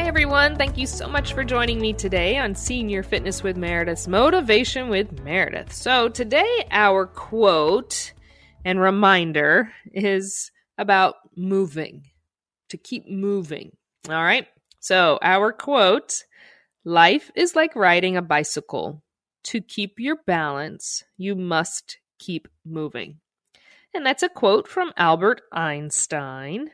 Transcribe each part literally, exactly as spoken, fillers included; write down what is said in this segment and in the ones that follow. Hi, everyone. Thank you so much for joining me today on Senior Fitness with Meredith's Motivation with Meredith. So today, our quote and reminder is about moving, to keep moving. All right. So our quote, life is like riding a bicycle. To keep your balance, you must keep moving. And that's a quote from Albert Einstein.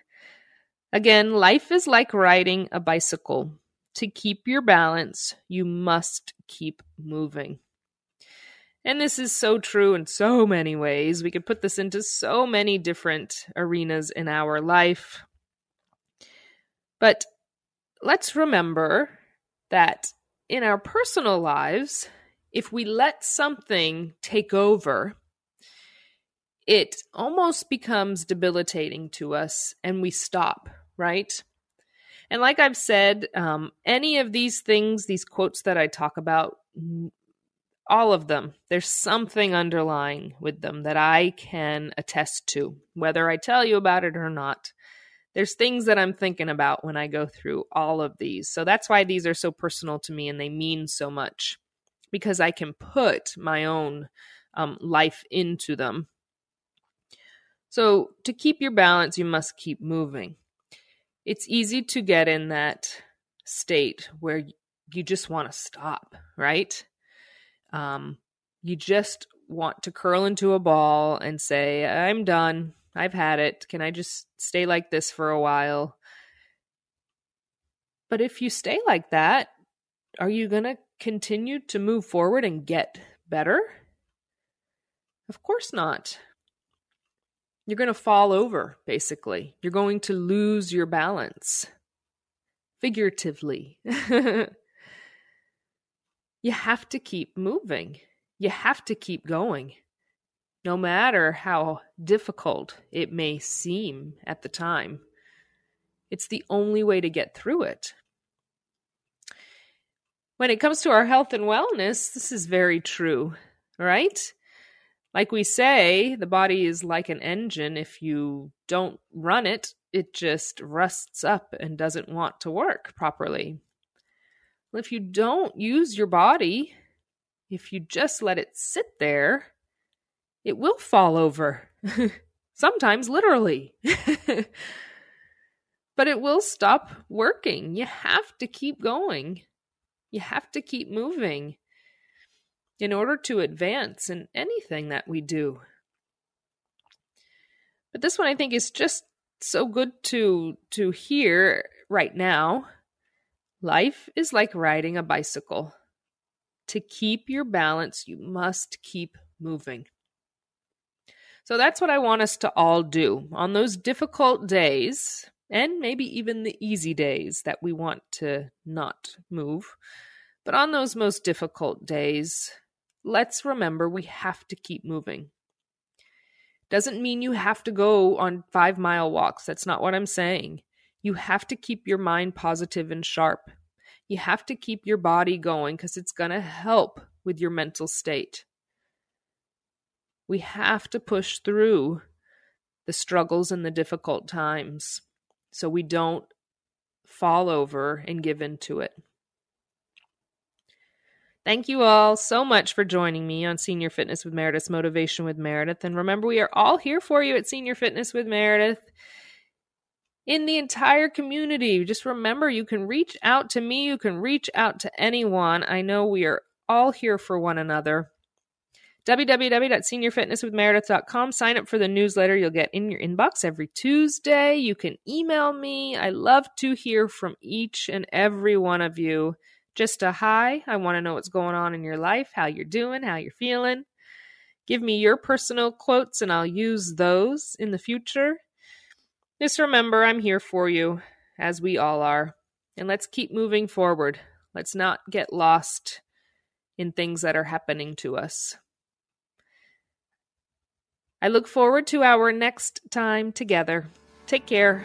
Again, life is like riding a bicycle. To keep your balance, you must keep moving. And this is so true in so many ways. We could put this into so many different arenas in our life. But let's remember that in our personal lives, if we let something take over, it almost becomes debilitating to us and we stop, right? And like I've said, um, any of these things, these quotes that I talk about, all of them, there's something underlying with them that I can attest to, whether I tell you about it or not. There's things that I'm thinking about when I go through all of these. So that's why these are so personal to me and they mean so much, because I can put my own um, life into them. So to keep your balance, you must keep moving. It's easy to get in that state where you just want to stop, right? Um, you just want to curl into a ball and say, I'm done. I've had it. Can I just stay like this for a while? But if you stay like that, are you going to continue to move forward and get better? Of course not. You're going to fall over, basically. You're going to lose your balance, figuratively. You have to keep moving. You have to keep going, no matter how difficult it may seem at the time. It's the only way to get through it. When it comes to our health and wellness, this is very true, right? Like we say, the body is like an engine. If you don't run it, it just rusts up and doesn't want to work properly. Well, if you don't use your body, if you just let it sit there, it will fall over. Sometimes literally. But it will stop working. You have to keep going. You have to keep moving in order to advance in anything that we do. But this one I think is just so good to to hear right now. Life is like riding a bicycle. To keep your balance, you must keep moving. So that's what I want us to all do on those difficult days, and maybe even the easy days that we want to not move. But on those most difficult days, let's remember we have to keep moving. Doesn't mean you have to go on five mile walks. That's not what I'm saying. You have to keep your mind positive and sharp. You have to keep your body going because it's going to help with your mental state. We have to push through the struggles and the difficult times so we don't fall over and give in to it. Thank you all so much for joining me on Senior Fitness with Meredith's Motivation with Meredith. And remember, we are all here for you at Senior Fitness with Meredith in the entire community. Just remember, you can reach out to me. You can reach out to anyone. I know we are all here for one another. w w w dot senior fitness with meredith dot com. Sign up for the newsletter you'll get in your inbox every Tuesday. You can email me. I love to hear from each and every one of you. Just a hi. I want to know what's going on in your life, how you're doing, how you're feeling. Give me your personal quotes and I'll use those in the future. Just remember, I'm here for you, as we all are. And let's keep moving forward. Let's not get lost in things that are happening to us. I look forward to our next time together. Take care.